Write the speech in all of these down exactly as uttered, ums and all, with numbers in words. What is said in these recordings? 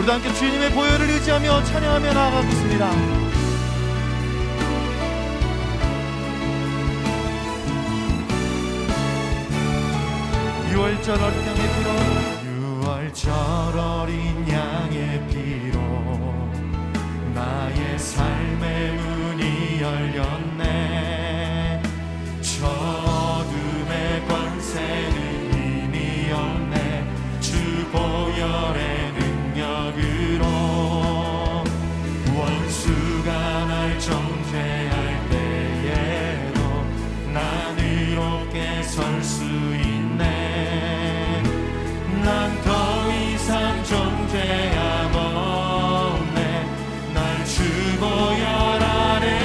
우리도 함께 주님의 보혈을 의지하며 찬양하며 나아가겠습니다. 유월절 어린 양의 피로, 유월절 어린 양의 피로 나의 삶의 문이 열렸네. 저 어둠의 권세는 이미 없네. 주 보혈의 능력으로 원수가 날 정죄할 때에도 난 의롭게 설 수 있네. 난 더 이상 정죄함 없네. 날 주 보혈 아래 있네.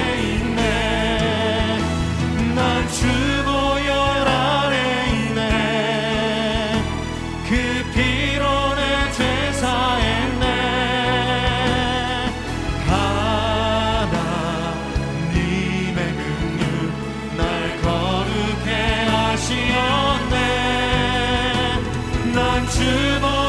난 주 보혈 아래 있네. 그 피로 내 죄 사했네. 하나님의 긍휼 날 거룩해 하시오.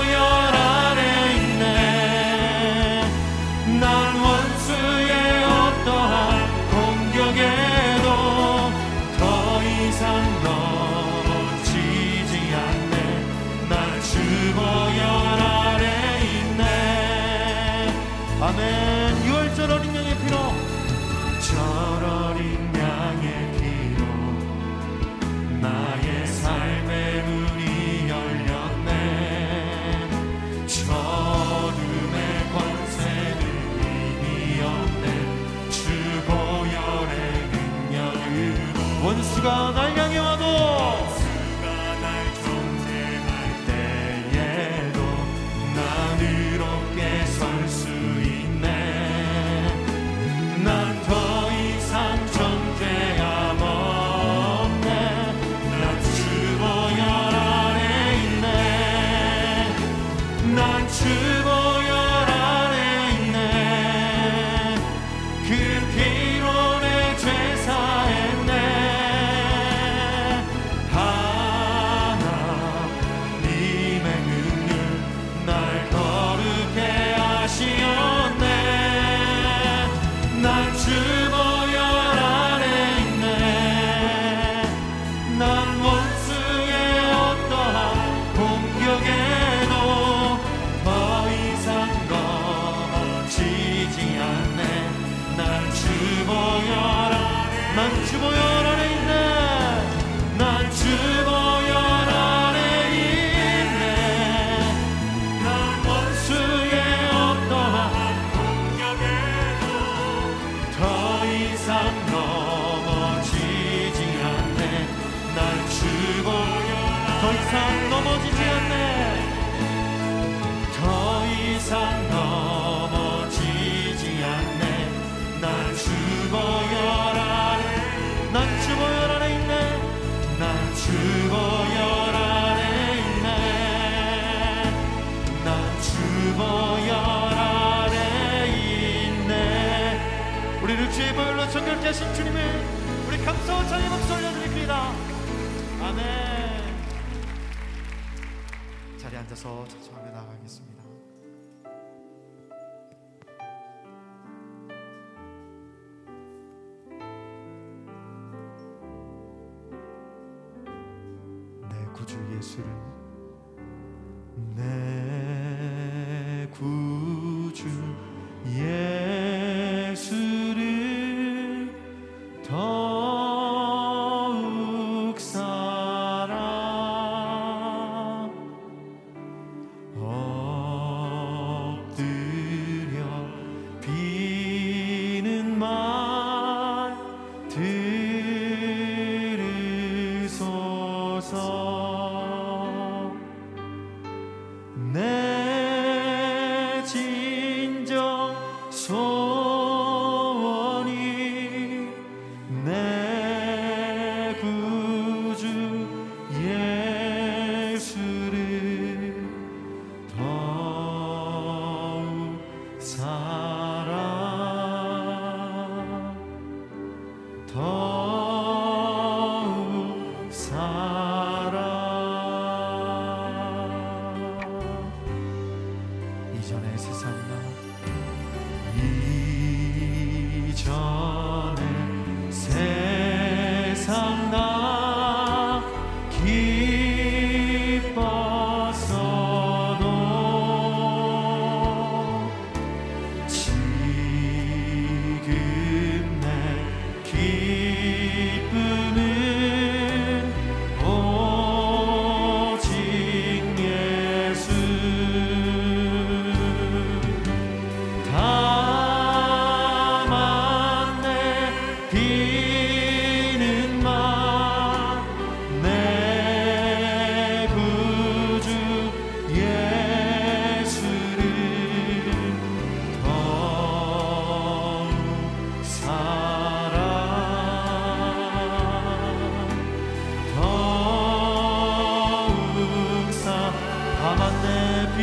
주 보혈 아래 있네. 난 원수의 어떠한 공격에도 더 이상 넘어지지 않네. 난 주 보혈 아래 있네. 아멘. 유월절 어린 양의 피로, 절 어린 양의 피로 나의 삶의 문이 어둠의 권세는 이미 없네. 주 보혈의 능력으로 원수가 날 향해 와도, 원수가 날 존재할 때에도 난 의롭게 설 수 있네. 난 더 이상 존재함 없네. 난 주 보혈 아래 있네. 난 주 주의 보혈로 정결케 하신 주님을 우리 감사와 찬양의 박수 올려드립니다. 아멘. 자리에 앉아서 찬송하며 나아가겠습니다. 내 구주 예수를, 내 구주 예수 더욱 사랑 엎드려 비는 말 들으소서.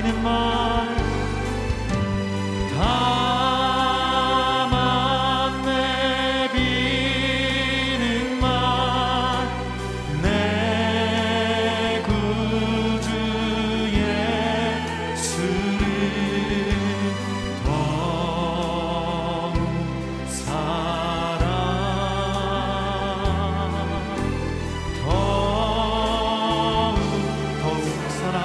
하시는 말 다만 내비는 말 내 구주 예수를 더욱 사랑 더욱 더욱 사랑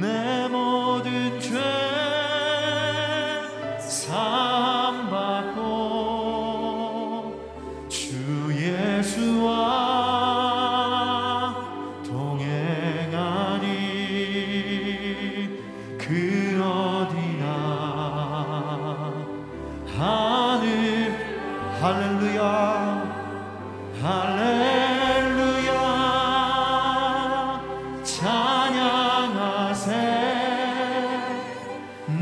내 모든 죄 사함 받고 주 예수와 동행하니 그 어디나 하늘 할렐루야 할렐루야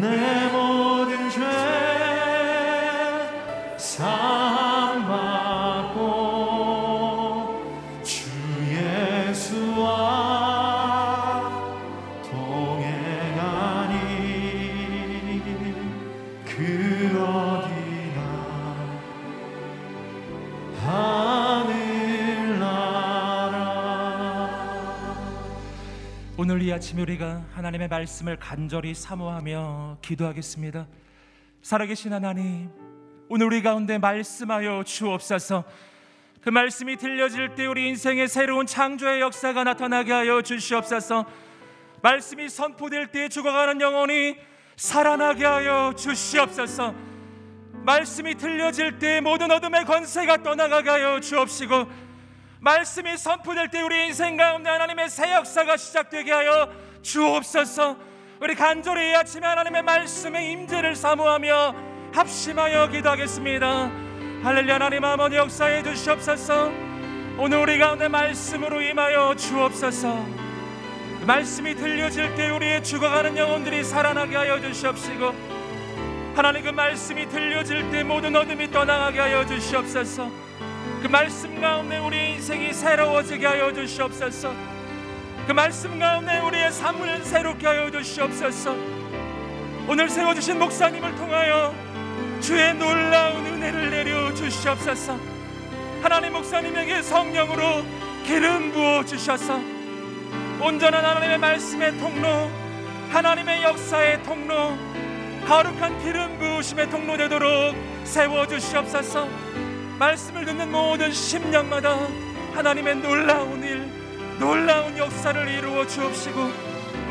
내 모든 죄 사함 받고 주 예수와 동행하니 그 어디나 오늘 이 아침 우리가 하나님의 말씀을 간절히 사모하며 기도하겠습니다. 살아계신 하나님, 오늘 우리 가운데 말씀하여 주옵소서. 그 말씀이 들려질 때 우리 인생의 새로운 창조의 역사가 나타나게 하여 주시옵소서. 말씀이 선포될 때 죽어가는 영혼이 살아나게 하여 주시옵소서. 말씀이 들려질 때 모든 어둠의 권세가 떠나가게 하여 주옵시고, 말씀이 선포될 때 우리 인생 가운데 하나님의 새 역사가 시작되게 하여 주옵소서. 우리 간절히 이 아침에 하나님의 말씀의 임재를 사모하며 합심하여 기도하겠습니다. 할렐루야. 하나님 아버지, 역사해 주시옵소서. 오늘 우리 가운데 말씀으로 임하여 주옵소서. 말씀이 들려질 때 우리의 죽어가는 영혼들이 살아나게 하여 주시옵시고, 하나님 그 말씀이 들려질 때 모든 어둠이 떠나가게 하여 주시옵소서. 그 말씀 가운데 우리의 인생이 새로워지게 하여 주시옵소서. 그 말씀 가운데 우리의 삶을 새롭게 하여 주시옵소서. 오늘 세워주신 목사님을 통하여 주의 놀라운 은혜를 내려 주시옵소서. 하나님, 목사님에게 성령으로 기름 부어주셔서 온전한 하나님의 말씀의 통로, 하나님의 역사의 통로, 거룩한 기름 부으심의 통로 되도록 세워주시옵소서. 말씀을 듣는 모든 심령마다 하나님의 놀라운 일, 놀라운 역사를 이루어 주옵시고,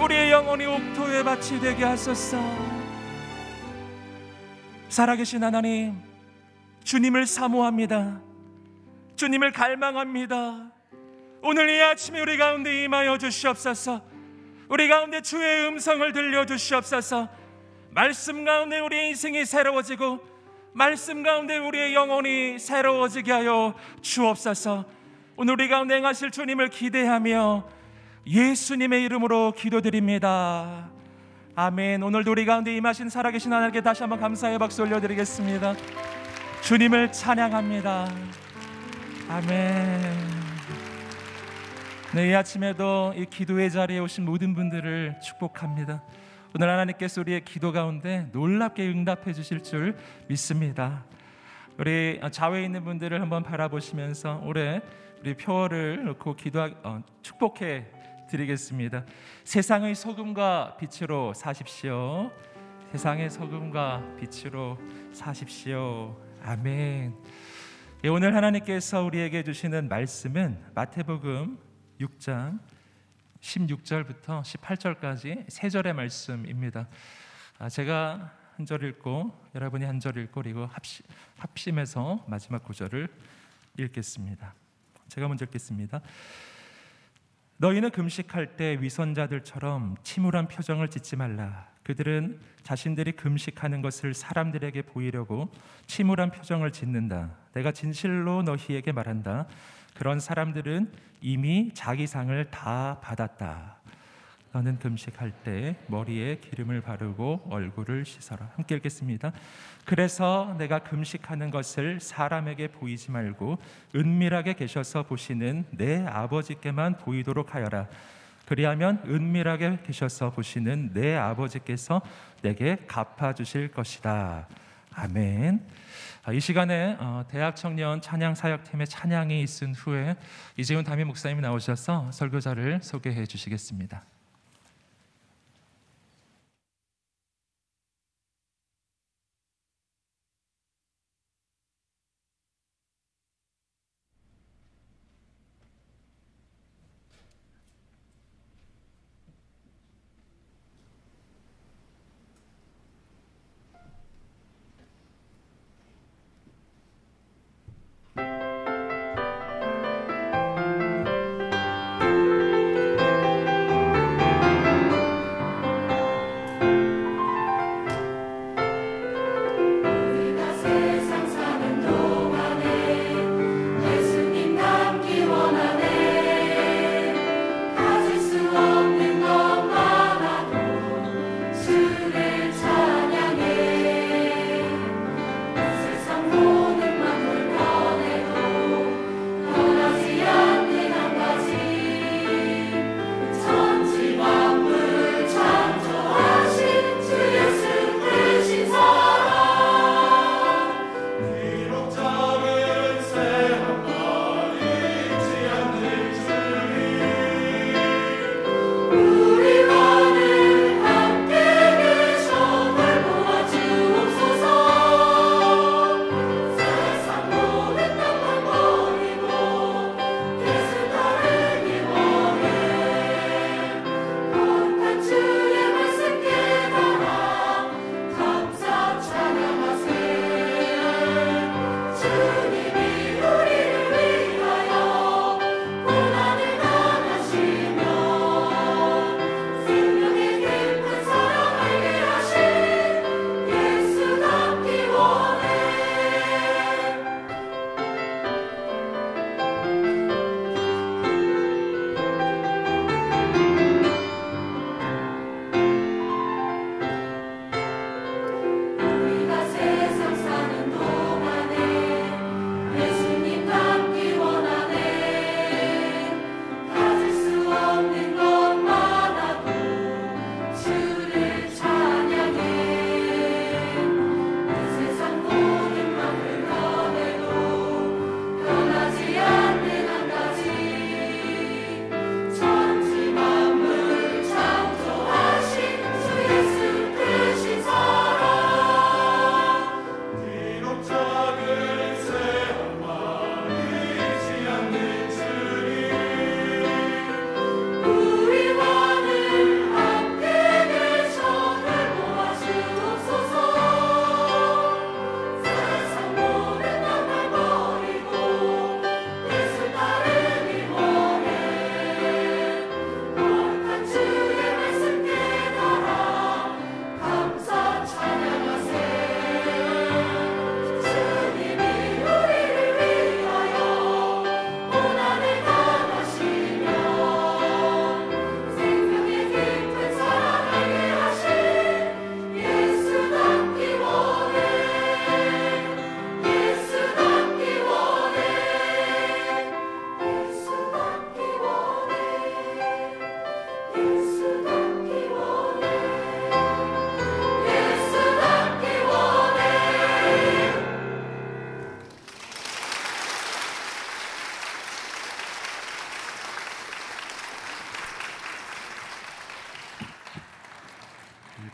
우리의 영혼이 옥토의 밭이 되게 하소서. 살아계신 하나님, 주님을 사모합니다. 주님을 갈망합니다. 오늘 이 아침에 우리 가운데 임하여 주시옵소서. 우리 가운데 주의 음성을 들려 주시옵소서. 말씀 가운데 우리의 인생이 새로워지고, 말씀 가운데 우리의 영혼이 새로워지게 하여 주옵소서. 오늘 우리 가운데 행하실 주님을 기대하며 예수님의 이름으로 기도드립니다. 아멘. 오늘도 우리 가운데 임하신 살아계신 하나님께 다시 한번 감사의 박수 올려드리겠습니다. 주님을 찬양합니다. 아멘. 네, 이 아침에도 이 기도의 자리에 오신 모든 분들을 축복합니다. 오늘 하나님께서 우리의 기도 가운데 놀랍게 응답해 주실 줄 믿습니다. 우리 좌우에 있는 분들을 한번 바라보시면서 올해 우리 표어를 놓고 기도 어, 축복해 드리겠습니다. 세상의 소금과 빛으로 사십시오. 세상의 소금과 빛으로 사십시오. 아멘. 예, 오늘 하나님께서 우리에게 주시는 말씀은 마태복음 육 장 십육 절부터 십팔 절까지 세 절의 말씀입니다. 아, 제가 한 절 읽고 여러분이 한 절 읽고 그리고 합심, 합심해서 마지막 구절을 읽겠습니다. 제가 먼저 읽겠습니다. 너희는 금식할 때 위선자들처럼 침울한 표정을 짓지 말라. 그들은 자신들이 금식하는 것을 사람들에게 보이려고 침울한 표정을 짓는다. 내가 진실로 너희에게 말한다. 그런 사람들은 이미 자기 상을 다 받았다. 너는 금식할 때 머리에 기름을 바르고 얼굴을 씻어라. 함께 읽겠습니다. 그래서 내가 금식하는 것을 사람에게 보이지 말고 은밀하게 계셔서 보시는 내 아버지께만 보이도록 하여라. 그리하면 은밀하게 계셔서 보시는 내 아버지께서 내게 갚아주실 것이다. 아멘. 이 시간에 대학 청년 찬양 사역팀의 찬양이 있은 후에 이재훈 담임 목사님이 나오셔서 설교자를 소개해 주시겠습니다.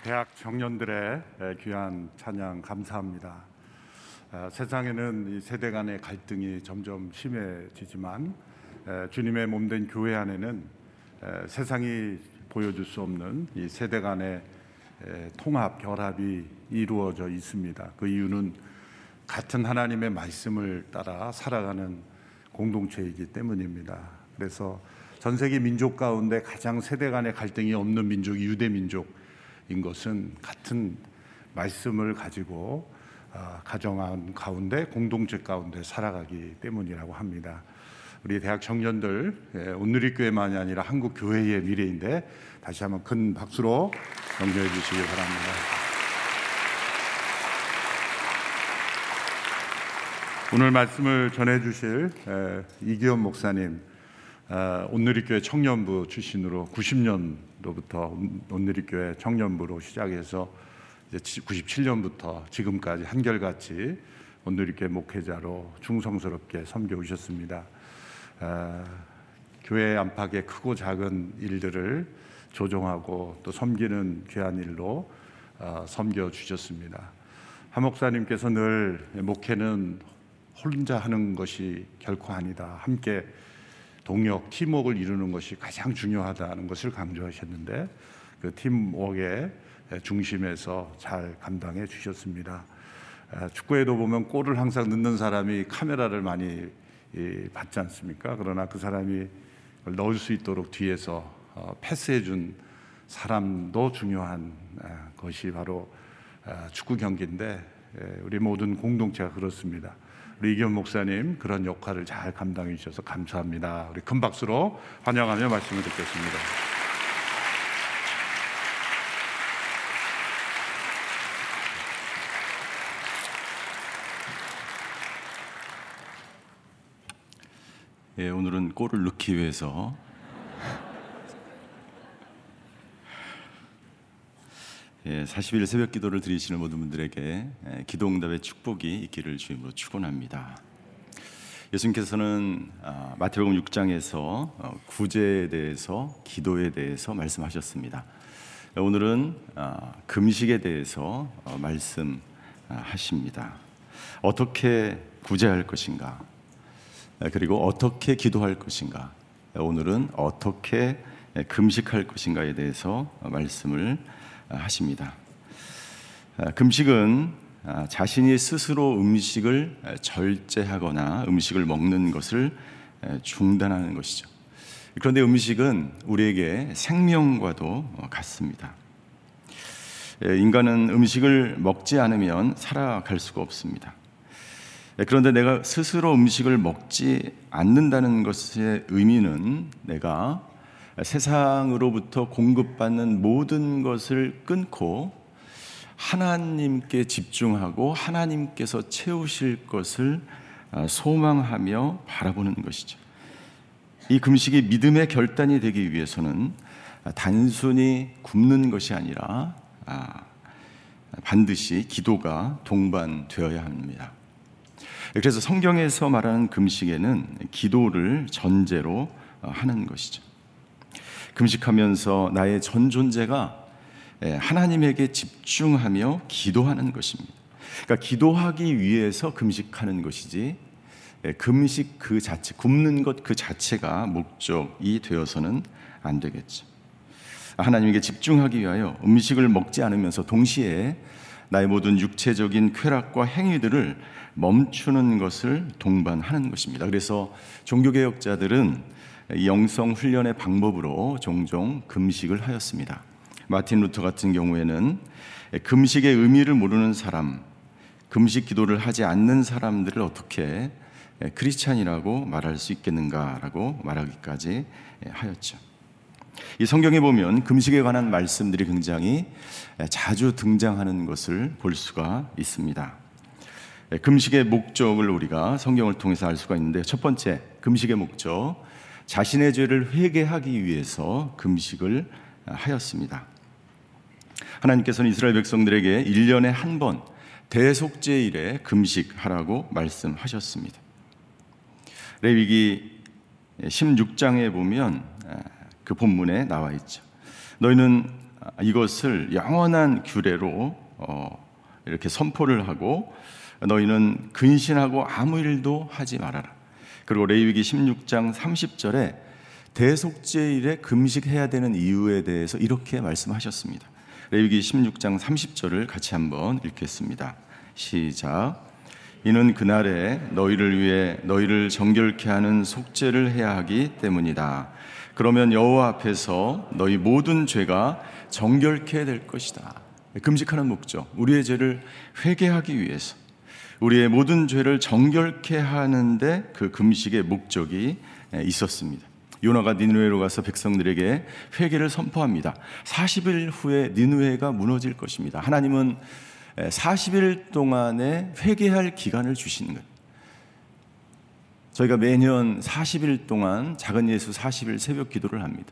대학 청년들의 귀한 찬양 감사합니다. 세상에는 이 세대 간의 갈등이 점점 심해지지만 주님의 몸된 교회 안에는 세상이 보여줄 수 없는 이 세대 간의 통합, 결합이 이루어져 있습니다. 그 이유는 같은 하나님의 말씀을 따라 살아가는 공동체이기 때문입니다. 그래서 전 세계 민족 가운데 가장 세대 간의 갈등이 없는 민족이 유대민족 인 것은 같은 말씀을 가지고 가정한 가운데, 공동체 가운데 살아가기 때문이라고 합니다. 우리 대학 청년들, 온누리교회만이 아니라 한국 교회의 미래인데 다시 한번 큰 박수로 격려해 주시기 바랍니다. 오늘 말씀을 전해 주실 이기현 목사님, 온누리교회 청년부 출신으로 구십 년도부터 온누리교회 청년부로 시작해서 이제 구십칠 년부터 지금까지 한결같이 온누리교회 목회자로 충성스럽게 섬겨 오셨습니다. 어, 교회 안팎의 크고 작은 일들을 조정하고 또 섬기는 귀한 일로 어, 섬겨 주셨습니다. 한 목사님께서 늘 목회는 혼자 하는 것이 결코 아니다, 함께 동역, 팀워크를 이루는 것이 가장 중요하다는 것을 강조하셨는데, 그 팀워크의 중심에서 잘 감당해 주셨습니다. 어, 축구에도 보면 골을 항상 넣는 사람이 카메라를 많이 이, 받지 않습니까? 그러나 그 사람이 넣을 수 있도록 뒤에서 어, 패스해준 사람도 중요한 어, 것이 바로 어, 축구 경기인데, 예, 우리 모든 공동체가 그렇습니다. 우리 이기현 목사님, 그런 역할을 잘 감당해 주셔서 감사합니다. 우리 큰 박수로 환영하며 말씀을 듣겠습니다. 예, 오늘은 골을 넣기 위해서 예, 사십일 새벽 기도를 드리시는 모든 분들에게 예, 기도응답의 축복이 있기를 주임으로 축원합니다. 예수님께서는 아, 마태복음 육 장에서 어, 구제에 대해서, 기도에 대해서 말씀하셨습니다. 오늘은 아, 금식에 대해서 어, 말씀하십니다. 어떻게 구제할 것인가, 그리고 어떻게 기도할 것인가, 오늘은 어떻게 금식할 것인가에 대해서 말씀을 하십니다. 금식은 자신이 스스로 음식을 절제하거나 음식을 먹는 것을 중단하는 것이죠. 그런데 음식은 우리에게 생명과도 같습니다. 인간은 음식을 먹지 않으면 살아갈 수가 없습니다. 그런데 내가 스스로 음식을 먹지 않는다는 것의 의미는 내가 세상으로부터 공급받는 모든 것을 끊고 하나님께 집중하고 하나님께서 채우실 것을 소망하며 바라보는 것이죠. 이 금식이 믿음의 결단이 되기 위해서는 단순히 굶는 것이 아니라 반드시 기도가 동반되어야 합니다. 그래서 성경에서 말하는 금식에는 기도를 전제로 하는 것이죠. 금식하면서 나의 전 존재가 하나님에게 집중하며 기도하는 것입니다. 그러니까 기도하기 위해서 금식하는 것이지, 금식 그 자체, 굶는 것 그 자체가 목적이 되어서는 안 되겠죠. 하나님에게 집중하기 위하여 음식을 먹지 않으면서 동시에 나의 모든 육체적인 쾌락과 행위들을 멈추는 것을 동반하는 것입니다. 그래서 종교개혁자들은 영성훈련의 방법으로 종종 금식을 하였습니다. 마틴 루터 같은 경우에는 금식의 의미를 모르는 사람, 금식 기도를 하지 않는 사람들을 어떻게 크리스찬이라고 말할 수 있겠는가라고 말하기까지 하였죠. 이 성경에 보면 금식에 관한 말씀들이 굉장히 자주 등장하는 것을 볼 수가 있습니다. 금식의 목적을 우리가 성경을 통해서 알 수가 있는데, 첫 번째 금식의 목적, 자신의 죄를 회개하기 위해서 금식을 하였습니다. 하나님께서는 이스라엘 백성들에게 일 년에 한 번 대속죄일에 금식하라고 말씀하셨습니다. 레위기 십육 장에 보면 그 본문에 나와 있죠. 너희는 이것을 영원한 규례로 어, 이렇게 선포를 하고, 너희는 근신하고 아무 일도 하지 말아라. 그리고 레위기 십육 장 삼십 절에 대속죄일에 금식해야 되는 이유에 대해서 이렇게 말씀하셨습니다. 레위기 십육 장 삼십 절을 같이 한번 읽겠습니다. 시작. 이는 그날에 너희를 위해 너희를 정결케 하는 속죄를 해야 하기 때문이다. 그러면 여호와 앞에서 너희 모든 죄가 정결케 될 것이다. 금식하는 목적, 우리의 죄를 회개하기 위해서, 우리의 모든 죄를 정결케 하는데 그 금식의 목적이 있었습니다. 요나가 니누에로 가서 백성들에게 회개를 선포합니다. 사십 일 후에 니누에가 무너질 것입니다. 하나님은 사십 일 동안에 회개할 기간을 주시는 거예요. 저희가 매년 사십 일 동안 작은 예수 사십 일 새벽 기도를 합니다.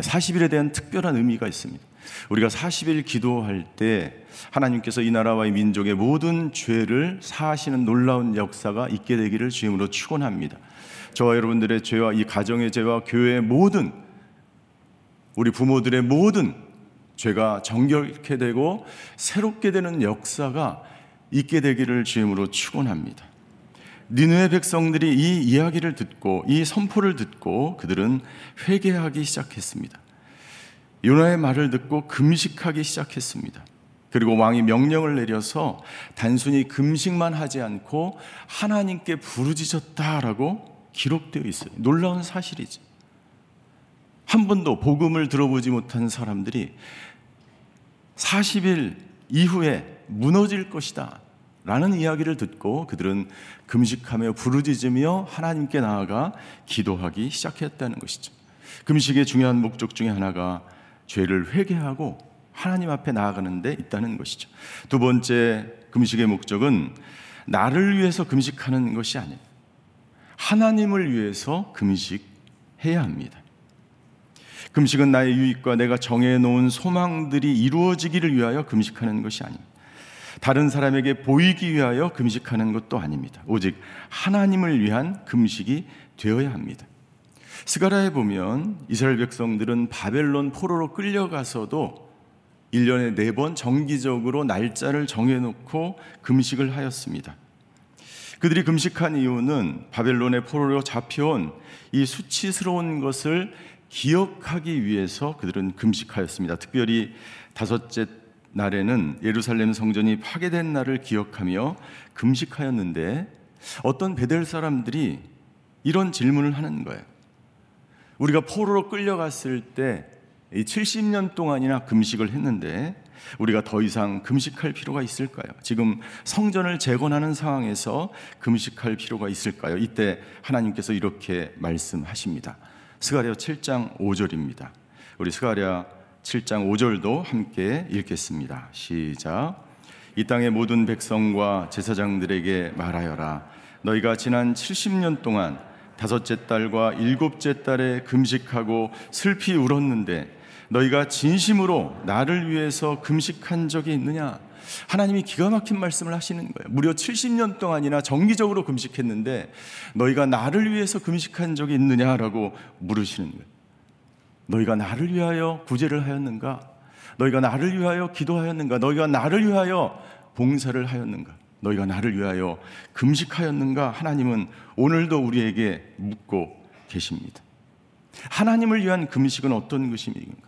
사십 일에 대한 특별한 의미가 있습니다. 우리가 사십 일 기도할 때 하나님께서 이 나라와 이 민족의 모든 죄를 사하시는 놀라운 역사가 있게 되기를 주임으로 축원합니다. 저와 여러분들의 죄와 이 가정의 죄와 교회의 모든, 우리 부모들의 모든 죄가 정결케 되고 새롭게 되는 역사가 있게 되기를 주임으로 축원합니다. 니느웨 백성들이 이 이야기를 듣고, 이 선포를 듣고 그들은 회개하기 시작했습니다. 요나의 말을 듣고 금식하기 시작했습니다. 그리고 왕이 명령을 내려서 단순히 금식만 하지 않고 하나님께 부르짖었다라고 기록되어 있어요. 놀라운 사실이죠. 한 번도 복음을 들어보지 못한 사람들이 사십 일 이후에 무너질 것이다 라는 이야기를 듣고 그들은 금식하며 부르짖으며 하나님께 나아가 기도하기 시작했다는 것이죠. 금식의 중요한 목적 중에 하나가 죄를 회개하고 하나님 앞에 나아가는 데 있다는 것이죠. 두 번째 금식의 목적은 나를 위해서 금식하는 것이 아니에요. 하나님을 위해서 금식해야 합니다. 금식은 나의 유익과 내가 정해놓은 소망들이 이루어지기를 위하여 금식하는 것이 아니에요. 다른 사람에게 보이기 위하여 금식하는 것도 아닙니다. 오직 하나님을 위한 금식이 되어야 합니다. 스가랴에 보면 이스라엘 백성들은 바벨론 포로로 끌려가서도 일 년에 네 번 정기적으로 날짜를 정해놓고 금식을 하였습니다. 그들이 금식한 이유는 바벨론의 포로로 잡혀온 이 수치스러운 것을 기억하기 위해서 그들은 금식하였습니다. 특별히 다섯째 날에는 예루살렘 성전이 파괴된 날을 기억하며 금식하였는데, 어떤 베델 사람들이 이런 질문을 하는 거예요. 우리가 포로로 끌려갔을 때 이 칠십 년 동안이나 금식을 했는데 우리가 더 이상 금식할 필요가 있을까요? 지금 성전을 재건하는 상황에서 금식할 필요가 있을까요? 이때 하나님께서 이렇게 말씀하십니다. 스가랴 칠 장 오 절입니다. 우리 스가랴 칠 장 오 절도 함께 읽겠습니다. 시작. 이 땅의 모든 백성과 제사장들에게 말하여라. 너희가 지난 칠십 년 동안 다섯째 달과 일곱째 달에 금식하고 슬피 울었는데 너희가 진심으로 나를 위해서 금식한 적이 있느냐? 하나님이 기가 막힌 말씀을 하시는 거예요. 무려 칠십 년 동안이나 정기적으로 금식했는데 너희가 나를 위해서 금식한 적이 있느냐라고 물으시는 거예요. 너희가 나를 위하여 구제를 하였는가? 너희가 나를 위하여 기도하였는가? 너희가 나를 위하여 봉사를 하였는가? 너희가 나를 위하여 금식하였는가? 하나님은 오늘도 우리에게 묻고 계십니다. 하나님을 위한 금식은 어떤 것인가?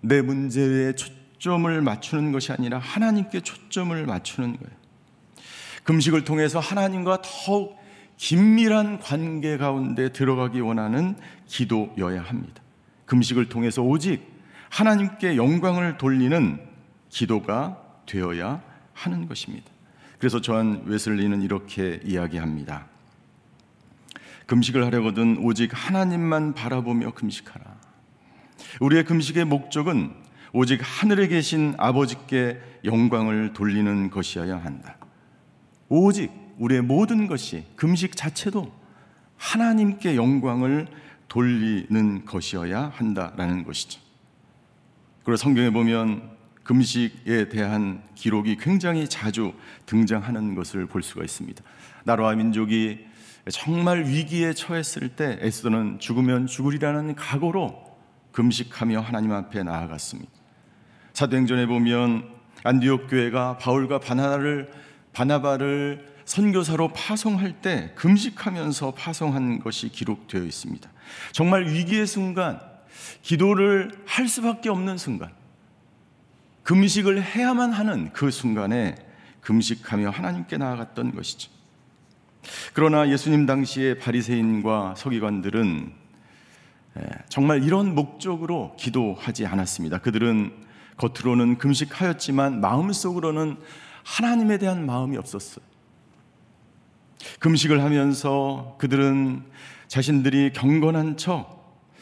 내 문제에 초점을 맞추는 것이 아니라 하나님께 초점을 맞추는 거예요. 금식을 통해서 하나님과 더욱 긴밀한 관계 가운데 들어가기 원하는 기도여야 합니다. 금식을 통해서 오직 하나님께 영광을 돌리는 기도가 되어야 하는 것입니다. 그래서 존 웨슬리는 이렇게 이야기합니다. 금식을 하려거든 오직 하나님만 바라보며 금식하라. 우리의 금식의 목적은 오직 하늘에 계신 아버지께 영광을 돌리는 것이어야 한다. 오직 우리의 모든 것이, 금식 자체도 하나님께 영광을 돌리는 것이어야 한다라는 것이죠. 그리고 성경에 보면 금식에 대한 기록이 굉장히 자주 등장하는 것을 볼 수가 있습니다. 나라와 민족이 정말 위기에 처했을 때 애써는 죽으면 죽으리라는 각오로 금식하며 하나님 앞에 나아갔습니다. 사도행전에 보면 안디옥 교회가 바울과 바나바를, 바나바를 선교사로 파송할 때 금식하면서 파송한 것이 기록되어 있습니다. 정말 위기의 순간, 기도를 할 수밖에 없는 순간, 금식을 해야만 하는 그 순간에 금식하며 하나님께 나아갔던 것이죠. 그러나 예수님 당시의 바리새인과 서기관들은 정말 이런 목적으로 기도하지 않았습니다. 그들은 겉으로는 금식하였지만 마음속으로는 하나님에 대한 마음이 없었어요. 금식을 하면서 그들은 자신들이 경건한 척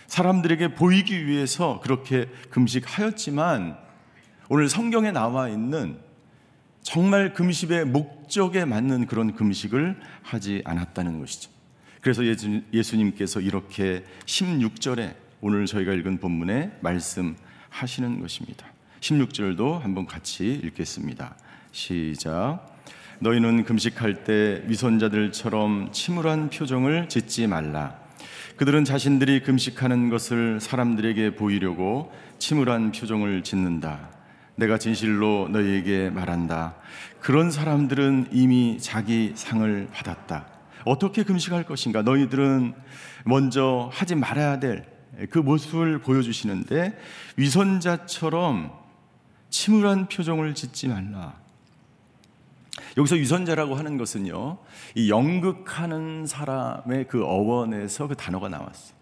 사람들에게 보이기 위해서 그렇게 금식하였지만 오늘 성경에 나와 있는 정말 금식의 목적에 맞는 그런 금식을 하지 않았다는 것이죠. 그래서 예수, 예수님께서 이렇게 십육 절에 오늘 저희가 읽은 본문에 말씀하시는 것입니다. 십육 절도 한번 같이 읽겠습니다. 시작. 너희는 금식할 때 위선자들처럼 침울한 표정을 짓지 말라. 그들은 자신들이 금식하는 것을 사람들에게 보이려고 침울한 표정을 짓는다. 내가 진실로 너희에게 말한다. 그런 사람들은 이미 자기 상을 받았다. 어떻게 금식할 것인가? 너희들은 먼저 하지 말아야 될 그 모습을 보여주시는데 위선자처럼 침울한 표정을 짓지 말라. 여기서 위선자라고 하는 것은요, 이 연극하는 사람의 그 어원에서 그 단어가 나왔어요.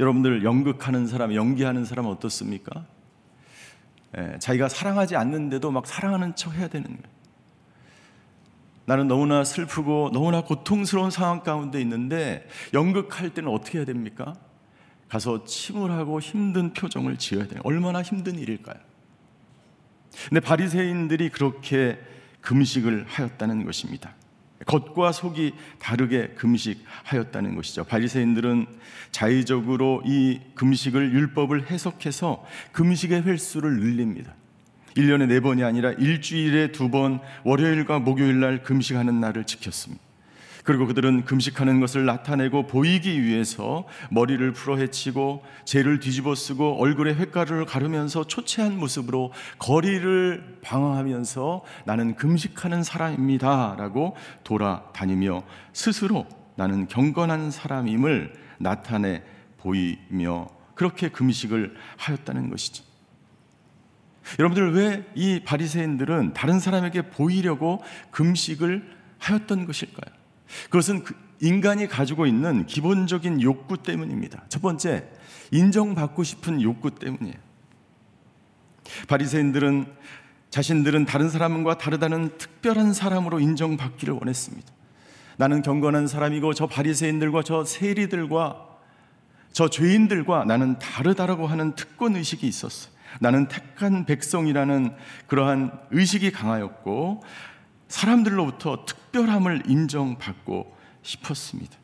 여러분들 연극하는 사람, 연기하는 사람은 어떻습니까? 예, 자기가 사랑하지 않는데도 막 사랑하는 척 해야 되는 거예요. 나는 너무나 슬프고 너무나 고통스러운 상황 가운데 있는데 연극할 때는 어떻게 해야 됩니까? 가서 침울하고 힘든 표정을 지어야 돼요. 얼마나 힘든 일일까요? 근데 바리새인들이 그렇게 금식을 하였다는 것입니다. 겉과 속이 다르게 금식하였다는 것이죠. 바리새인들은 자의적으로 이 금식을 율법을 해석해서 금식의 횟수를 늘립니다. 일 년에 네 번이 아니라 일주일에 두 번 월요일과 목요일날 금식하는 날을 지켰습니다. 그리고 그들은 금식하는 것을 나타내고 보이기 위해서 머리를 풀어헤치고 재를 뒤집어 쓰고 얼굴에 횟가루를 가르면서 초췌한 모습으로 거리를 방황하면서 나는 금식하는 사람입니다 라고 돌아다니며 스스로 나는 경건한 사람임을 나타내 보이며 그렇게 금식을 하였다는 것이죠. 여러분들 왜 이 바리새인들은 다른 사람에게 보이려고 금식을 하였던 것일까요? 그것은 인간이 가지고 있는 기본적인 욕구 때문입니다. 첫 번째, 인정받고 싶은 욕구 때문이에요. 바리새인들은 자신들은 다른 사람과 다르다는 특별한 사람으로 인정받기를 원했습니다. 나는 경건한 사람이고 저 바리새인들과 저 세리들과 저 죄인들과 나는 다르다라고 하는 특권의식이 있었어. 나는 택한 백성이라는 그러한 의식이 강하였고 사람들로부터 특별함을 인정받고 싶었습니다.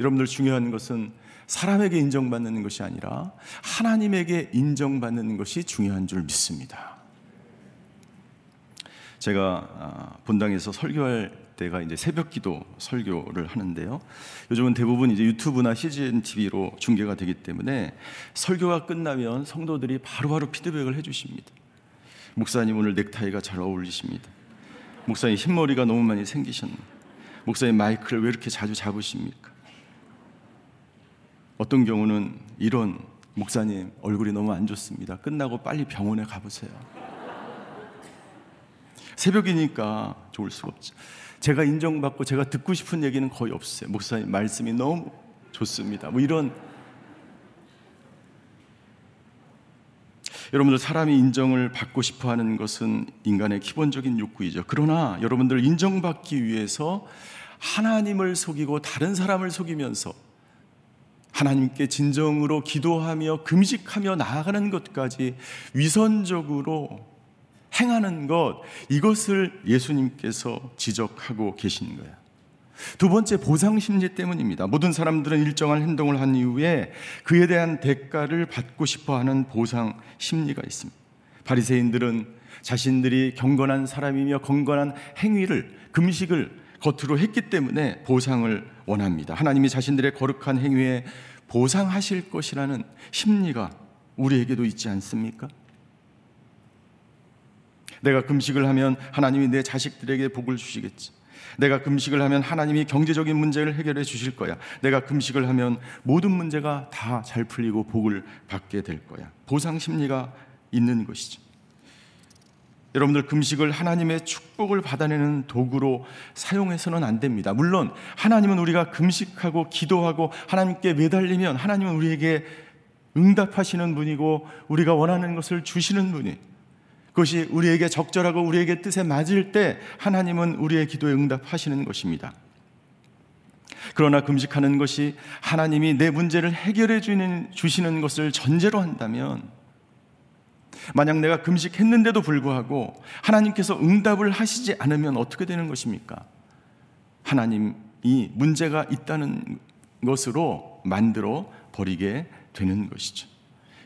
여러분들 중요한 것은 사람에게 인정받는 것이 아니라 하나님에게 인정받는 것이 중요한 줄 믿습니다. 제가 본당에서 설교할 때가 이제 새벽기도 설교를 하는데요. 요즘은 대부분 이제 유튜브나 씨지엔 티비로 중계가 되기 때문에 설교가 끝나면 성도들이 바로바로 피드백을 해주십니다. 목사님 오늘 넥타이가 잘 어울리십니다. 목사님 흰머리가 너무 많이 생기셨네. 목사님 마이크를 왜 이렇게 자주 잡으십니까? 어떤 경우는 이런 목사님 얼굴이 너무 안 좋습니다. 끝나고 빨리 병원에 가보세요. 새벽이니까 좋을 수가 없죠. 제가 인정받고 제가 듣고 싶은 얘기는 거의 없어요. 목사님 말씀이 너무 좋습니다. 뭐 이런. 여러분들 사람이 인정을 받고 싶어하는 것은 인간의 기본적인 욕구이죠. 그러나 여러분들 인정받기 위해서 하나님을 속이고 다른 사람을 속이면서 하나님께 진정으로 기도하며 금식하며 나아가는 것까지 위선적으로 행하는 것, 이것을 예수님께서 지적하고 계신 거예요. 두 번째, 보상심리 때문입니다. 모든 사람들은 일정한 행동을 한 이후에 그에 대한 대가를 받고 싶어하는 보상심리가 있습니다. 바리새인들은 자신들이 경건한 사람이며 경건한 행위를, 금식을 겉으로 했기 때문에 보상을 원합니다. 하나님이 자신들의 거룩한 행위에 보상하실 것이라는 심리가 우리에게도 있지 않습니까? 내가 금식을 하면 하나님이 내 자식들에게 복을 주시겠지. 내가 금식을 하면 하나님이 경제적인 문제를 해결해 주실 거야. 내가 금식을 하면 모든 문제가 다 잘 풀리고 복을 받게 될 거야. 보상 심리가 있는 것이죠. 여러분들, 금식을 하나님의 축복을 받아내는 도구로 사용해서는 안 됩니다. 물론 하나님은 우리가 금식하고 기도하고 하나님께 매달리면 하나님은 우리에게 응답하시는 분이고 우리가 원하는 것을 주시는 분이, 그것이 우리에게 적절하고 우리에게 뜻에 맞을 때 하나님은 우리의 기도에 응답하시는 것입니다. 그러나 금식하는 것이 하나님이 내 문제를 해결해 주시는 것을 전제로 한다면, 만약 내가 금식했는데도 불구하고 하나님께서 응답을 하시지 않으면 어떻게 되는 것입니까? 하나님이 문제가 있다는 것으로 만들어 버리게 되는 것이죠.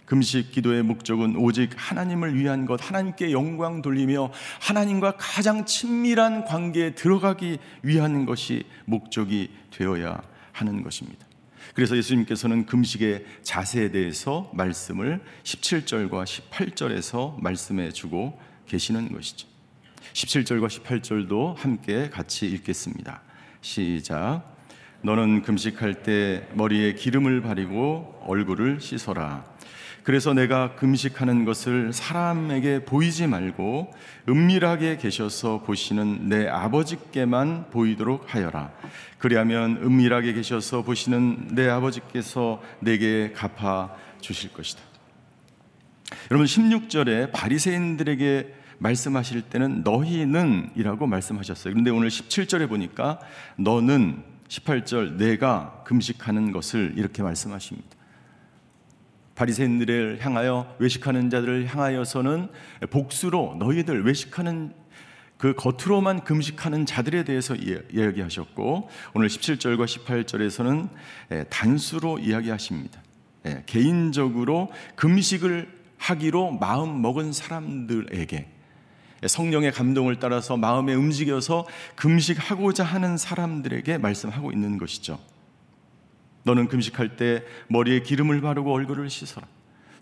금식 기도의 목적은 오직 하나님을 위한 것, 하나님께 영광 돌리며 하나님과 가장 친밀한 관계에 들어가기 위한 것이 목적이 되어야 하는 것입니다. 그래서 예수님께서는 금식의 자세에 대해서 말씀을 십칠 절과 십팔 절에서 말씀해 주고 계시는 것이죠. 십칠 절과 십팔 절도 함께 같이 읽겠습니다. 시작. 너는 금식할 때 머리에 기름을 바르고 얼굴을 씻어라. 그래서 내가 금식하는 것을 사람에게 보이지 말고 은밀하게 계셔서 보시는 내 아버지께만 보이도록 하여라. 그리하면 은밀하게 계셔서 보시는 내 아버지께서 내게 갚아 주실 것이다. 여러분, 십육 절에 바리새인들에게 말씀하실 때는 너희는 이라고 말씀하셨어요. 그런데 오늘 십칠 절에 보니까 너는, 십팔 절 내가 금식하는 것을 이렇게 말씀하십니다. 바리새인들을 향하여, 외식하는 자들을 향하여서는 복수로 너희들, 외식하는 그 겉으로만 금식하는 자들에 대해서 이야기하셨고, 오늘 십칠 절과 십팔 절에서는 단수로 이야기하십니다. 개인적으로 금식을 하기로 마음 먹은 사람들에게, 성령의 감동을 따라서 마음에 움직여서 금식하고자 하는 사람들에게 말씀하고 있는 것이죠. 너는 금식할 때 머리에 기름을 바르고 얼굴을 씻어라.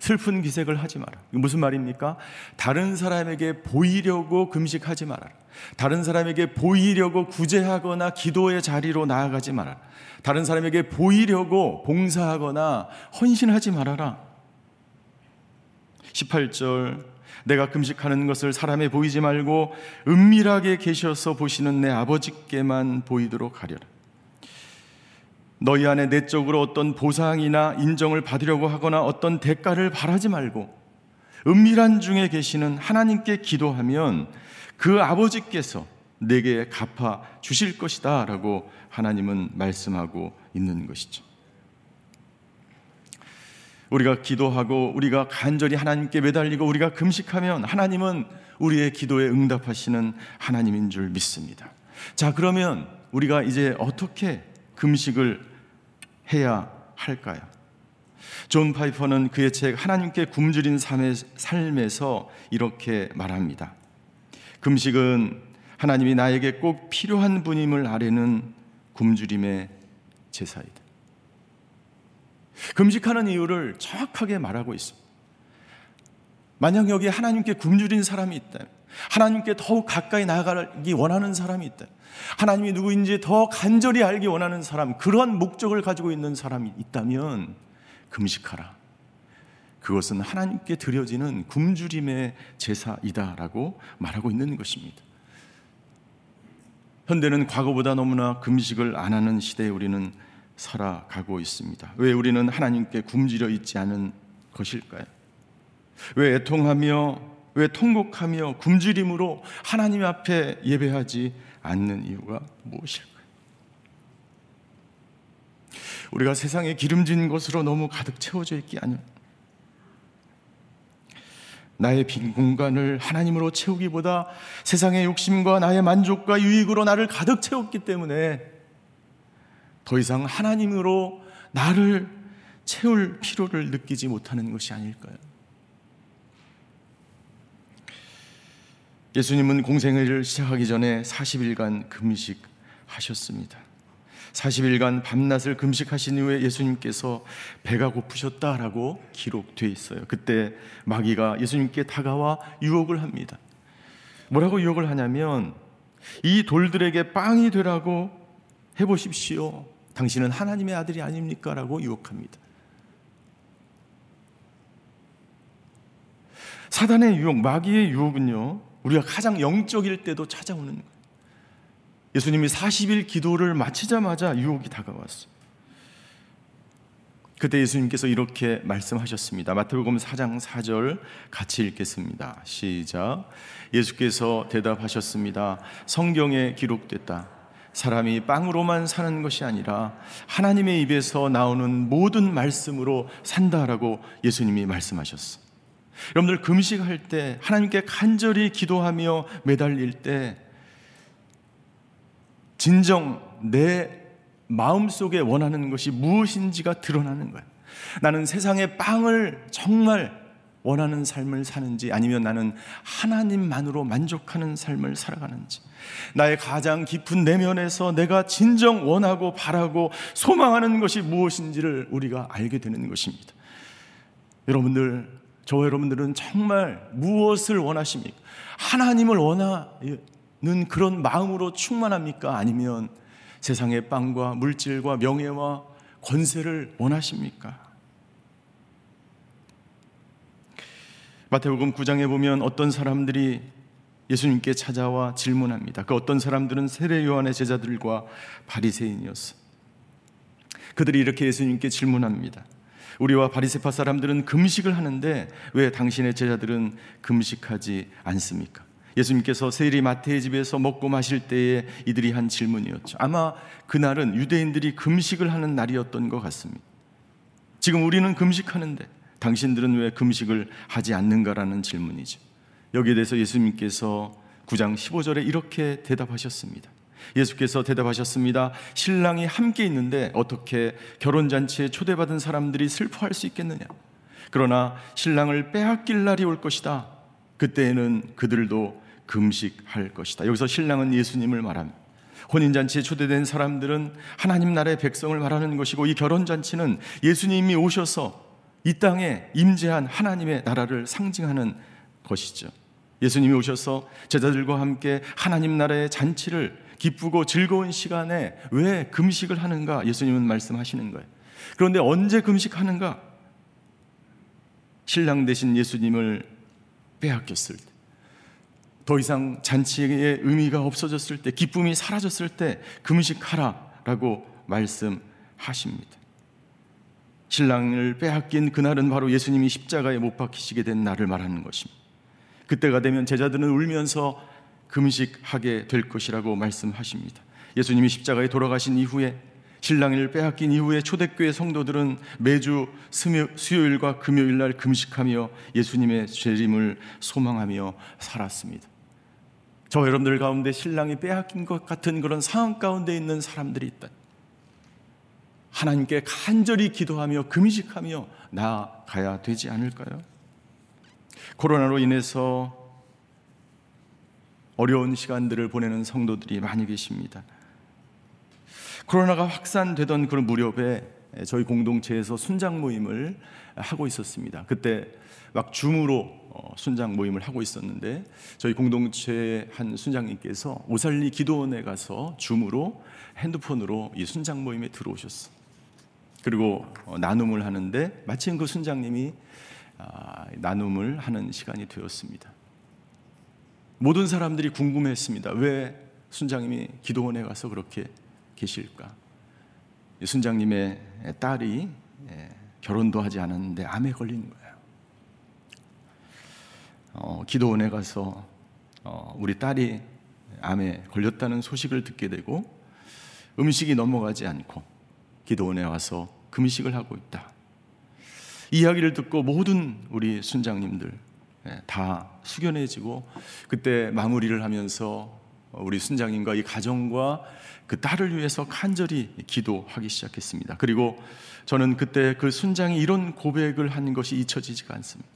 슬픈 기색을 하지 마라. 무슨 말입니까? 다른 사람에게 보이려고 금식하지 말아라. 다른 사람에게 보이려고 구제하거나 기도의 자리로 나아가지 말아라. 다른 사람에게 보이려고 봉사하거나 헌신하지 말아라. 십팔 절 내가 금식하는 것을 사람에 보이지 말고 은밀하게 계셔서 보시는 내 아버지께만 보이도록 하려라. 너희 안에 내적으로 어떤 보상이나 인정을 받으려고 하거나 어떤 대가를 바라지 말고 은밀한 중에 계시는 하나님께 기도하면 그 아버지께서 내게 갚아 주실 것이다 라고 하나님은 말씀하고 있는 것이죠. 우리가 기도하고 우리가 간절히 하나님께 매달리고 우리가 금식하면 하나님은 우리의 기도에 응답하시는 하나님인 줄 믿습니다. 자, 그러면 우리가 이제 어떻게 금식을 해야 할까요? 존 파이퍼는 그의 책 하나님께 굶주린 삶에서 이렇게 말합니다. 금식은 하나님이 나에게 꼭 필요한 분임을 아뢰는 굶주림의 제사이다. 금식하는 이유를 정확하게 말하고 있습니다. 만약 여기에 하나님께 굶주린 사람이 있다면, 하나님께 더욱 가까이 나아가기 원하는 사람이 있다면, 하나님이 누구인지 더 간절히 알기 원하는 사람, 그런 목적을 가지고 있는 사람이 있다면 금식하라. 그것은 하나님께 드려지는 굶주림의 제사이다라고 말하고 있는 것입니다. 현대는 과거보다 너무나 금식을 안 하는 시대에 우리는 살아가고 있습니다. 왜 우리는 하나님께 굶주려 있지 않은 것일까요? 왜 애통하며, 왜 통곡하며 굶주림으로 하나님 앞에 예배하지 않는 이유가 무엇일까요? 우리가 세상에 기름진 것으로 너무 가득 채워져 있기 아니요, 나의 빈 공간을 하나님으로 채우기보다 세상의 욕심과 나의 만족과 유익으로 나를 가득 채웠기 때문에 더 이상 하나님으로 나를 채울 필요를 느끼지 못하는 것이 아닐까요? 예수님은 공생애를 시작하기 전에 사십 일간 금식하셨습니다. 사십 일간 밤낮을 금식하신 후에 예수님께서 배가 고프셨다라고 기록되어 있어요. 그때 마귀가 예수님께 다가와 유혹을 합니다. 뭐라고 유혹을 하냐면, 이 돌들에게 빵이 되라고 해보십시오. 당신은 하나님의 아들이 아닙니까? 라고 유혹합니다. 사단의 유혹, 마귀의 유혹은요, 우리가 가장 영적일 때도 찾아오는 거예요. 예수님이 사십 일 기도를 마치자마자 유혹이 다가왔어요. 그때 예수님께서 이렇게 말씀하셨습니다. 마태복음 사 장 사 절 같이 읽겠습니다. 시작. 예수께서 대답하셨습니다. 성경에 기록됐다. 사람이 빵으로만 사는 것이 아니라 하나님의 입에서 나오는 모든 말씀으로 산다라고 예수님이 말씀하셨어. 여러분들, 금식할 때 하나님께 간절히 기도하며 매달릴 때 진정 내 마음속에 원하는 것이 무엇인지가 드러나는 거야. 나는 세상의 빵을 정말 원하는 삶을 사는지, 아니면 나는 하나님만으로 만족하는 삶을 살아가는지, 나의 가장 깊은 내면에서 내가 진정 원하고 바라고 소망하는 것이 무엇인지를 우리가 알게 되는 것입니다. 여러분들, 저와 여러분들은 정말 무엇을 원하십니까? 하나님을 원하는 그런 마음으로 충만합니까? 아니면 세상의 빵과 물질과 명예와 권세를 원하십니까? 마태복음 구 장에 보면 어떤 사람들이 예수님께 찾아와 질문합니다. 그 어떤 사람들은 세례 요한의 제자들과 바리새인이었어. 그들이 이렇게 예수님께 질문합니다. 우리와 바리새파 사람들은 금식을 하는데 왜 당신의 제자들은 금식하지 않습니까? 예수님께서 세일이 마태의 집에서 먹고 마실 때에 이들이 한 질문이었죠. 아마 그날은 유대인들이 금식을 하는 날이었던 것 같습니다. 지금 우리는 금식하는데 당신들은 왜 금식을 하지 않는가라는 질문이죠. 여기에 대해서 예수님께서 구 장 십오 절에 이렇게 대답하셨습니다. 예수께서 대답하셨습니다. 신랑이 함께 있는데 어떻게 결혼잔치에 초대받은 사람들이 슬퍼할 수 있겠느냐. 그러나 신랑을 빼앗길 날이 올 것이다. 그때에는 그들도 금식할 것이다. 여기서 신랑은 예수님을 말합니다. 혼인잔치에 초대된 사람들은 하나님 나라의 백성을 말하는 것이고, 이 결혼잔치는 예수님이 오셔서 이 땅에 임재한 하나님의 나라를 상징하는 것이죠. 예수님이 오셔서 제자들과 함께 하나님 나라의 잔치를, 기쁘고 즐거운 시간에 왜 금식을 하는가 예수님은 말씀하시는 거예요. 그런데 언제 금식하는가? 신랑 대신 예수님을 빼앗겼을 때, 더 이상 잔치의 의미가 없어졌을 때, 기쁨이 사라졌을 때 금식하라라고 말씀하십니다. 신랑을 빼앗긴 그날은 바로 예수님이 십자가에 못 박히시게 된 날을 말하는 것입니다. 그때가 되면 제자들은 울면서 금식하게 될 것이라고 말씀하십니다. 예수님이 십자가에 돌아가신 이후에, 신랑을 빼앗긴 이후에 초대교회 성도들은 매주 수요일과 금요일날 금식하며 예수님의 재림을 소망하며 살았습니다. 저 여러분들 가운데 신랑이 빼앗긴 것 같은 그런 상황 가운데 있는 사람들이 있다. 하나님께 간절히 기도하며 금식하며 나아가야 되지 않을까요? 코로나로 인해서 어려운 시간들을 보내는 성도들이 많이 계십니다. 코로나가 확산되던 그런 무렵에 저희 공동체에서 순장 모임을 하고 있었습니다. 그때 막 줌으로 순장 모임을 하고 있었는데, 저희 공동체의 한 순장님께서 오살리 기도원에 가서 줌으로, 핸드폰으로 이 순장 모임에 들어오셨어. 그리고 나눔을 하는데 마침 그 순장님이 나눔을 하는 시간이 되었습니다. 모든 사람들이 궁금했습니다. 왜 순장님이 기도원에 가서 그렇게 계실까? 순장님의 딸이 결혼도 하지 않았는데 암에 걸린 거예요. 어, 기도원에 가서 어, 우리 딸이 암에 걸렸다는 소식을 듣게 되고, 음식이 넘어가지 않고 기도원에 와서 금식을 하고 있다. 이 이야기를 듣고 모든 우리 순장님들 다 숙연해지고, 그때 마무리를 하면서 우리 순장님과 이 가정과 그 딸을 위해서 간절히 기도하기 시작했습니다. 그리고 저는 그때 그 순장이 이런 고백을 한 것이 잊혀지지가 않습니다.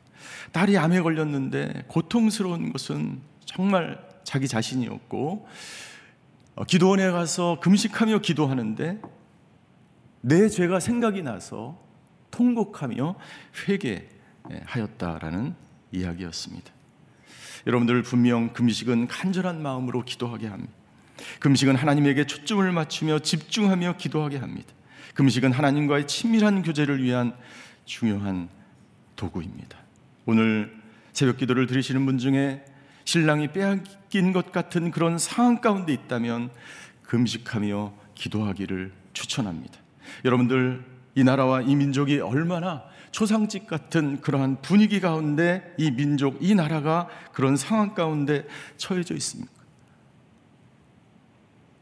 딸이 암에 걸렸는데 고통스러운 것은 정말 자기 자신이었고, 기도원에 가서 금식하며 기도하는데 내 죄가 생각이 나서 통곡하며 회개하였다라는 이야기였습니다. 여러분들, 분명 금식은 간절한 마음으로 기도하게 합니다. 금식은 하나님에게 초점을 맞추며 집중하며 기도하게 합니다. 금식은 하나님과의 친밀한 교제를 위한 중요한 도구입니다. 오늘 새벽 기도를 들으시는 분 중에 신랑이 빼앗긴 것 같은 그런 상황 가운데 있다면 금식하며 기도하기를 추천합니다. 여러분들, 이 나라와 이 민족이 얼마나 초상집 같은 그러한 분위기 가운데 이 민족, 이 나라가 그런 상황 가운데 처해져 있습니까?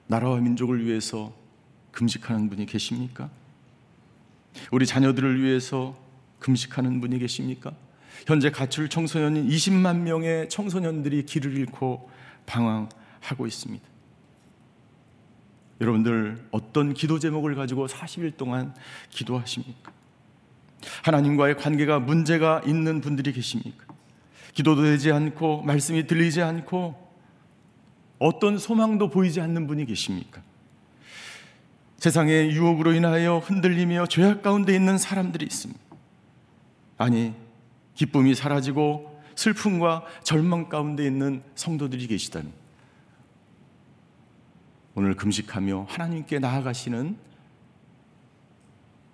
나라와 민족을 위해서 금식하는 분이 계십니까? 우리 자녀들을 위해서 금식하는 분이 계십니까? 현재 가출 청소년인 이십만 명의 청소년들이 길을 잃고 방황하고 있습니다. 여러분들, 어떤 기도 제목을 가지고 사십 일 동안 기도하십니까? 하나님과의 관계가 문제가 있는 분들이 계십니까? 기도도 되지 않고 말씀이 들리지 않고 어떤 소망도 보이지 않는 분이 계십니까? 세상의 유혹으로 인하여 흔들리며 죄악 가운데 있는 사람들이 있습니다. 아니, 기쁨이 사라지고 슬픔과 절망 가운데 있는 성도들이 계시다니, 오늘 금식하며 하나님께 나아가시는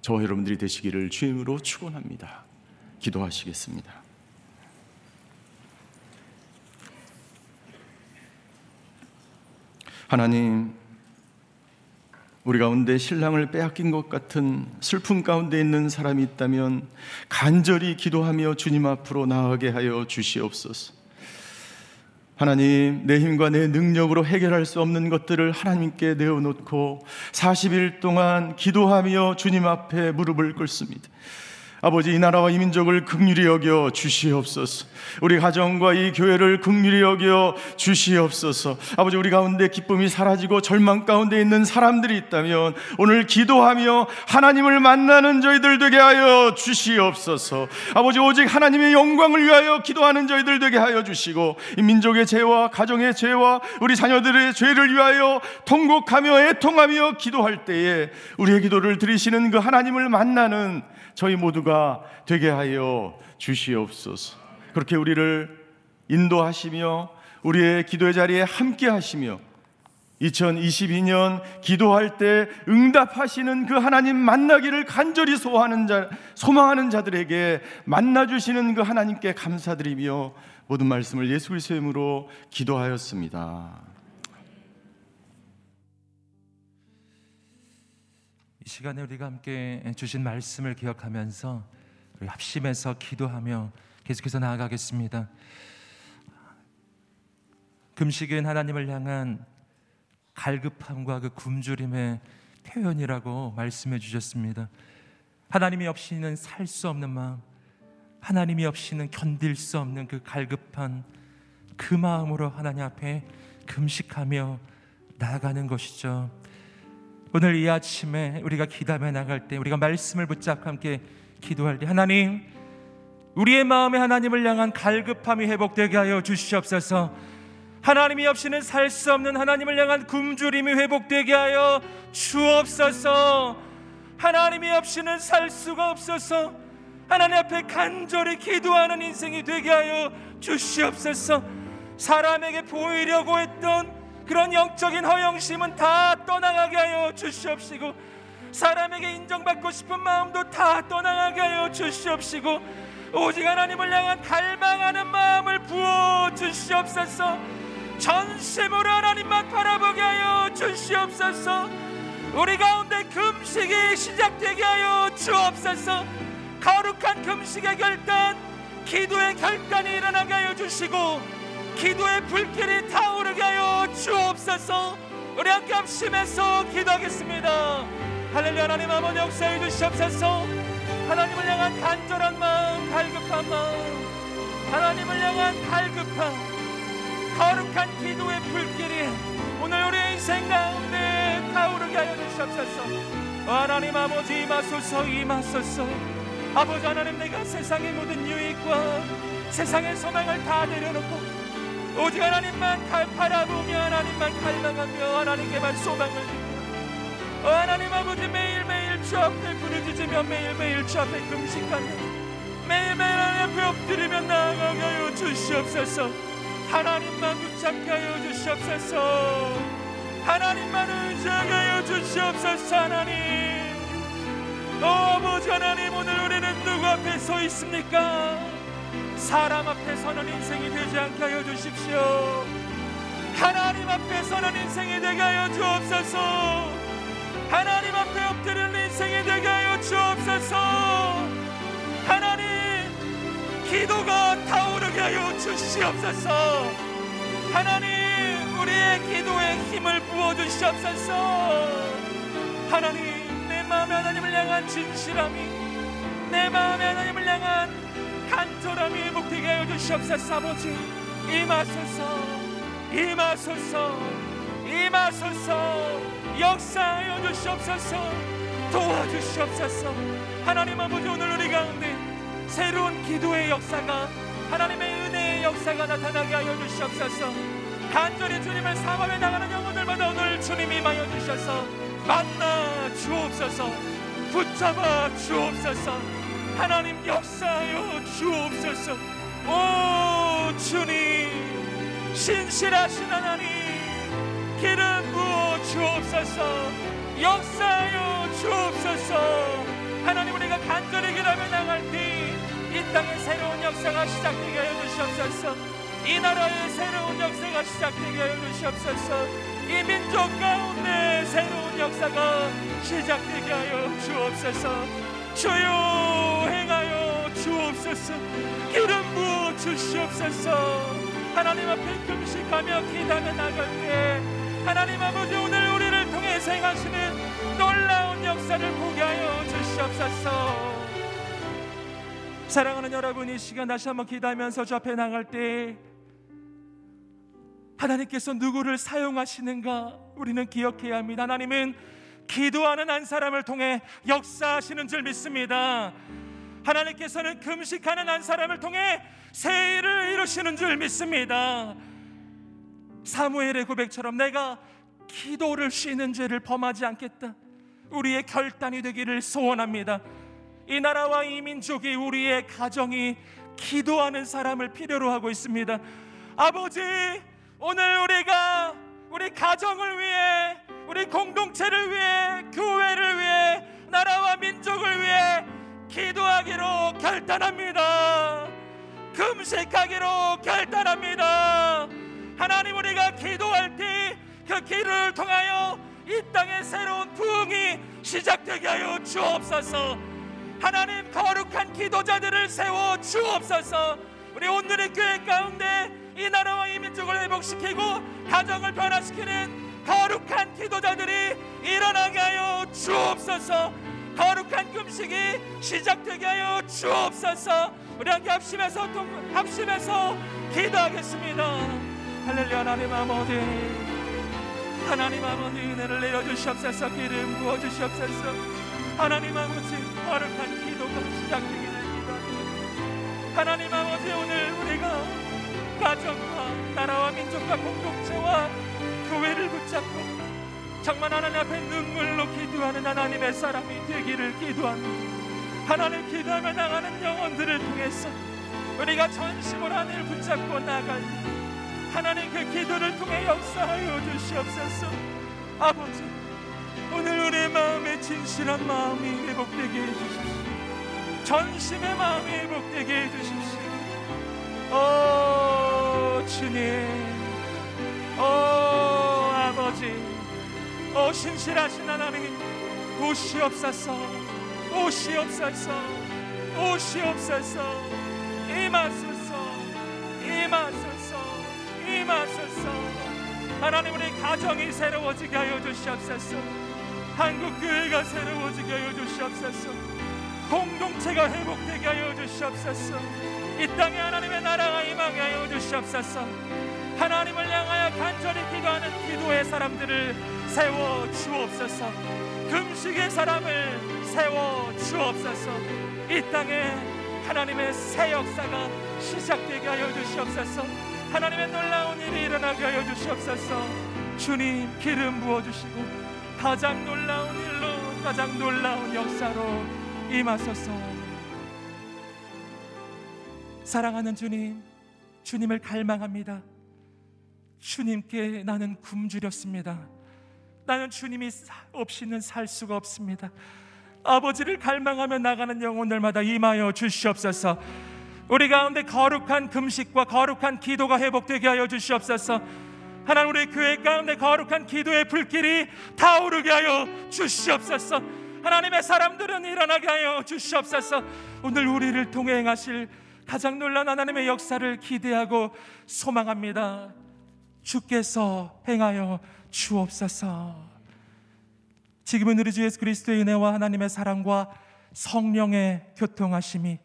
저와 여러분들이 되시기를 주님으로 축원합니다. 기도하시겠습니다. 하나님, 우리 가운데 신랑을 빼앗긴 것 같은 슬픔 가운데 있는 사람이 있다면 간절히 기도하며 주님 앞으로 나아가게 하여 주시옵소서. 하나님, 내 힘과 내 능력으로 해결할 수 없는 것들을 하나님께 내어놓고 사십 일 동안 기도하며 주님 앞에 무릎을 꿇습니다. 아버지, 이 나라와 이 민족을 긍휼히 여겨 주시옵소서. 우리 가정과 이 교회를 긍휼히 여겨 주시옵소서. 아버지, 우리 가운데 기쁨이 사라지고 절망 가운데 있는 사람들이 있다면 오늘 기도하며 하나님을 만나는 저희들 되게 하여 주시옵소서. 아버지, 오직 하나님의 영광을 위하여 기도하는 저희들 되게 하여 주시고, 이 민족의 죄와 가정의 죄와 우리 자녀들의 죄를 위하여 통곡하며 애통하며 기도할 때에 우리의 기도를 들으시는 그 하나님을 만나는 저희 모두가 되게 하여 주시옵소서. 그렇게 우리를 인도하시며 우리의 기도의 자리에 함께 하시며 이천이십이 년 기도할 때 응답하시는 그 하나님 만나기를 간절히 소하는 자, 소망하는 자들에게 만나주시는 그 하나님께 감사드리며 모든 말씀을 예수 그리스도의 이름으로 기도하였습니다. 이 시간에 우리가 함께 주신 말씀을 기억하면서 우리 합심해서 기도하며 계속해서 나아가겠습니다. 금식은 하나님을 향한 갈급함과 그 굶주림의 표현이라고 말씀해 주셨습니다. 하나님이 없이는 살 수 없는 마음, 하나님이 없이는 견딜 수 없는 그 갈급한 그 마음으로 하나님 앞에 금식하며 나아가는 것이죠. 오늘 이 아침에 우리가 기도하며 나갈 때, 우리가 말씀을 붙잡고 함께 기도할 때, 하나님, 우리의 마음에 하나님을 향한 갈급함이 회복되게 하여 주시옵소서. 하나님이 없이는 살 수 없는 하나님을 향한 굶주림이 회복되게 하여 주옵소서. 하나님이 없이는 살 수가 없어서 하나님 앞에 간절히 기도하는 인생이 되게 하여 주시옵소서. 사람에게 보이려고 했던 그런 영적인 허영심은 다 떠나가게 하여 주시옵시고, 사람에게 인정받고 싶은 마음도 다 떠나가게 하여 주시옵시고, 오직 하나님을 향한 갈망하는 마음을 부어 주시옵소서. 전심으로 하나님만 바라보게 하여 주시옵소서. 우리 가운데 금식이 시작되게 하여 주옵소서. 거룩한 금식의 결단, 기도의 결단이 일어나게 하여 주시고, 기도의 불길이 타오르게 하여 주옵소서. 우리 함께 합심해서 기도하겠습니다. 할렐루야. 하나님 아버지, 역사해 주시옵소서. 하나님을 향한 간절한 마음, 갈급한 마음, 하나님을 향한 갈급한 거룩한 기도의 불길이 오늘 우리의 인생 가운데 타오르게 하여 주시옵소서. 하나님 아버지, 임하소서, 임하소서. 아버지 하나님, 내가 세상의 모든 유익과 세상의 소망을 다 내려놓고 오직 하나님만 바라보며 하나님만 갈망하며 하나님께만 소망을 드리고, 하나님 아버지, 매일매일 주 앞에 부르짖으며 매일매일 주 앞에 금식하며 매일매일 하나님 앞에 엎드리며 나아가게 하여 주시옵소서. 하나님만 붙잡게 하여 주시옵소서. 하나님만 의지하게 하여 주시옵소서. 하나님, 오 아버지 하나님, 오늘 우리는 누구 앞에 서 있습니까? 사람 앞에 서는 인생이 되지 않게 하여 주십시오. 하나님 앞에 서는 인생이 되게 하여 주옵소서. 하나님 앞에 엎드리는 인생이 되게 하여 주옵소서. 하나님, 기도가 타오르게 하여 주시옵소서. 하나님, 우리의 기도에 힘을 부어주시옵소서. 하나님, 내 마음에 하나님을 향한 진실함이, 내 마음에 하나님을 향한 간절함이 회복되게 하여 주시옵소서. 아버지, 임하소서. 임하소서. 임하소서. 역사하여 주시옵소서. 도와주시옵소서. 하나님 아버지, 오늘 우리 가운데 새로운 기도의 역사가, 하나님의 은혜의 역사가 나타나게 하여 주시옵소서. 간절히 주님을 사모해 나가는 영혼들마다 오늘 주님이 임하여 주셔서 만나 주옵소서. 붙잡아 주옵소서. 하나님, 역사하여 주옵소서. 오 주님, 신실하신 하나님, 기름 부어 주옵소서. 역사하여 주옵소서. 하나님, 우리가 간절히 기도하며 나갈 때 이 땅의 새로운 역사가 시작되게 하여 주시옵소서. 이 나라의 새로운 역사가 시작되게 하여 주시옵소서. 이 민족 가운데 새로운 역사가 시작되게 하여 주옵소서. 주여, 행하여 주옵소서. 기름 부어 주시옵소서. 하나님 앞에 금식하며 기도하며 나갈 때 하나님 아버지, 오늘 우리를 통해 행하시는 놀라운 역사를 보게 하여 주시옵소서. 사랑하는 여러분, 이 시간 다시 한번 기도하면서 주 앞에 나갈 때 하나님께서 누구를 사용하시는가 우리는 기억해야 합니다. 하나님은 기도하는 한 사람을 통해 역사하시는 줄 믿습니다. 하나님께서는 금식하는 한 사람을 통해 새 일을 이루시는 줄 믿습니다. 사무엘의 고백처럼 내가 기도를 쉬는 죄를 범하지 않겠다, 우리의 결단이 되기를 소원합니다. 이 나라와 이 민족이, 우리의 가정이 기도하는 사람을 필요로 하고 있습니다. 아버지, 오늘 우리가 우리 가정을 위해, 우리 공동체를 위해, 교회를 위해, 나라와 민족을 위해 기도하기로 결단합니다. 금식하기로 결단합니다. 하나님, 우리가 기도할 때 그 길을 통하여 이 땅의 새로운 부흥이 시작되게 하여 주옵소서. 하나님, 거룩한 기도자들을 세워 주옵소서. 우리 온누리 교회 가운데 이 나라와 이 민족을 회복시키고 가정을 변화시키는 거룩한 기도자들이 일어나게 하여 주옵소서. 거룩한 금식이 시작되게 하여 주옵소서. 우리 함께 합심해서, 합심해서 기도하겠습니다. 할렐루야. 하나님 아버지, 하나님 아버지, 은혜를 내려주시옵소서. 기름 부어주시옵소서. 하나님 아버지, 거룩한 기도가 시작되기를 기도합니다. 하나님 아버지, 오늘 우리가 가정과 나라와 민족과 공동체와 교회를 붙잡고 정말 하나님 앞에 눈물로 기도하는 하나님의 사람이 되기를 기도합니다. 하나님, 기도하며 나가는 영혼들을 통해서 우리가 전심으로 하늘을 붙잡고 나갈 하나님, 그 기도를 통해 역사하여 주시옵소서. 아버지, 오늘 우리의 마음에 진실한 마음이 회복되게 해주십시오. 전심의 마음이 회복되게 해주십시오. 오 주님, 오 아버지, 오 신실하신 하나님, 오시옵소서. 오시옵소서. 오시옵소서. 임하소서. 임하소서. 임하소서. 하나님, 우리 가정이 새로워지게 하여 주시옵소서. 한국교회가 새로워지게 하여 주시옵소서. 공동체가 회복되게 하여 주시옵소서. 이 땅에 하나님의 나라가 임하게 하여 주시옵소서. 하나님을 향하여 간절히 기도하는 기도의 사람들을 세워 주옵소서. 금식의 사람을 세워 주옵소서. 이 땅에 하나님의 새 역사가 시작되게 하여 주시옵소서. 하나님의 놀라운 일이 일어나게 하여 주시옵소서. 주님, 기름 부어주시고 가장 놀라운 일로, 가장 놀라운 역사로 임하소서. 사랑하는 주님, 주님을 갈망합니다. 주님께 나는 굶주렸습니다. 나는 주님이 없이는 살 수가 없습니다. 아버지를 갈망하며 나가는 영혼들마다 임하여 주시옵소서. 우리 가운데 거룩한 금식과 거룩한 기도가 회복되게 하여 주시옵소서. 하나님, 우리 교회 가운데 거룩한 기도의 불길이 타오르게 하여 주시옵소서. 하나님의 사람들은 일어나게 하여 주시옵소서. 오늘 우리를 통해 행하실 가장 놀라운 하나님의 역사를 기대하고 소망합니다. 주께서 행하여 주옵소서. 지금은 우리 주 예수 그리스도의 은혜와 하나님의 사랑과 성령의 교통하심이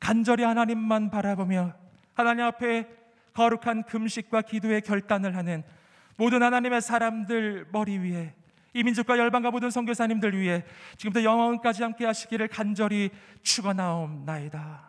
간절히 하나님만 바라보며 하나님 앞에 거룩한 금식과 기도의 결단을 하는 모든 하나님의 사람들 머리 위에, 이 민족과 열방과 모든 선교사님들 위에 지금부터 영원까지 함께 하시기를 간절히 축원하옵나이다.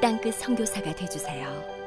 땅끝 선교사가 되어주세요.